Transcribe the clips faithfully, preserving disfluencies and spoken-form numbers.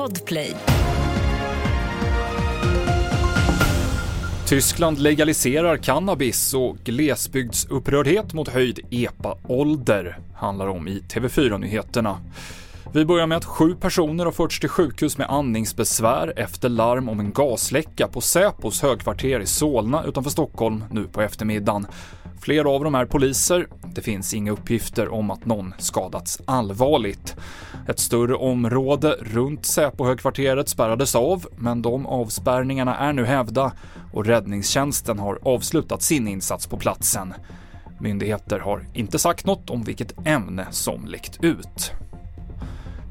Podplay. Tyskland legaliserar cannabis och glesbygdsupprördhet mot höjd E P A-ålder handlar om i T V fyra-nyheterna. Vi börjar med att sju personer har förts till sjukhus med andningsbesvär efter larm om en gasläcka på Säpos högkvarter i Solna utanför Stockholm nu på eftermiddagen. Flera av dem är poliser. Det finns inga uppgifter om att någon skadats allvarligt. Ett större område runt Säpo-högkvarteret spärrades av, men de avspärrningarna är nu hävda och räddningstjänsten har avslutat sin insats på platsen. Myndigheter har inte sagt något om vilket ämne som läckt ut.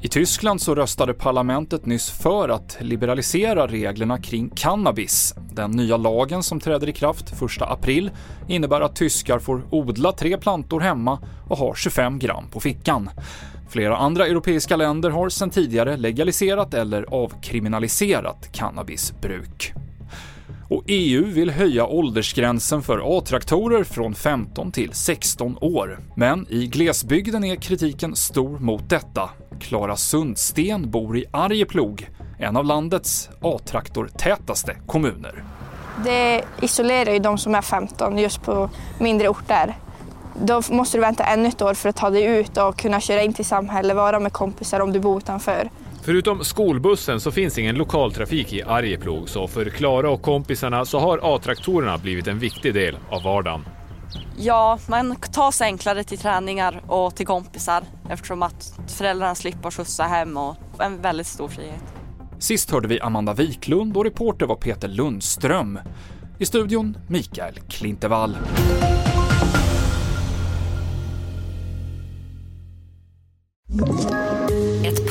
I Tyskland så röstade parlamentet nyss för att liberalisera reglerna kring cannabis. Den nya lagen som träder i kraft första april innebär att tyskar får odla tre plantor hemma och har tjugofem gram på fickan. Flera andra europeiska länder har sedan tidigare legaliserat eller avkriminaliserat cannabisbruk. Och E U vill höja åldersgränsen för A-traktorer från femton till sexton år. Men i glesbygden är kritiken stor mot detta. Klara Sundsten bor i Arjeplog, en av landets A-traktortätaste kommuner. Det isolerar ju de som är femton just på mindre orter. Då måste du vänta ännu ett år för att ta dig ut och kunna köra in till samhället, vara med kompisar om du bor utanför. Förutom skolbussen så finns ingen lokaltrafik i Arjeplog, så för Klara och kompisarna så har A-traktorerna blivit en viktig del av vardagen. Ja, man tar sig enklare till träningar och till kompisar eftersom att föräldrarna slipper skjutsa hem, och en väldigt stor frihet. Sist hörde vi Amanda Wiklund och reporter var Peter Lundström. I studion Mikael Klintevall. Ett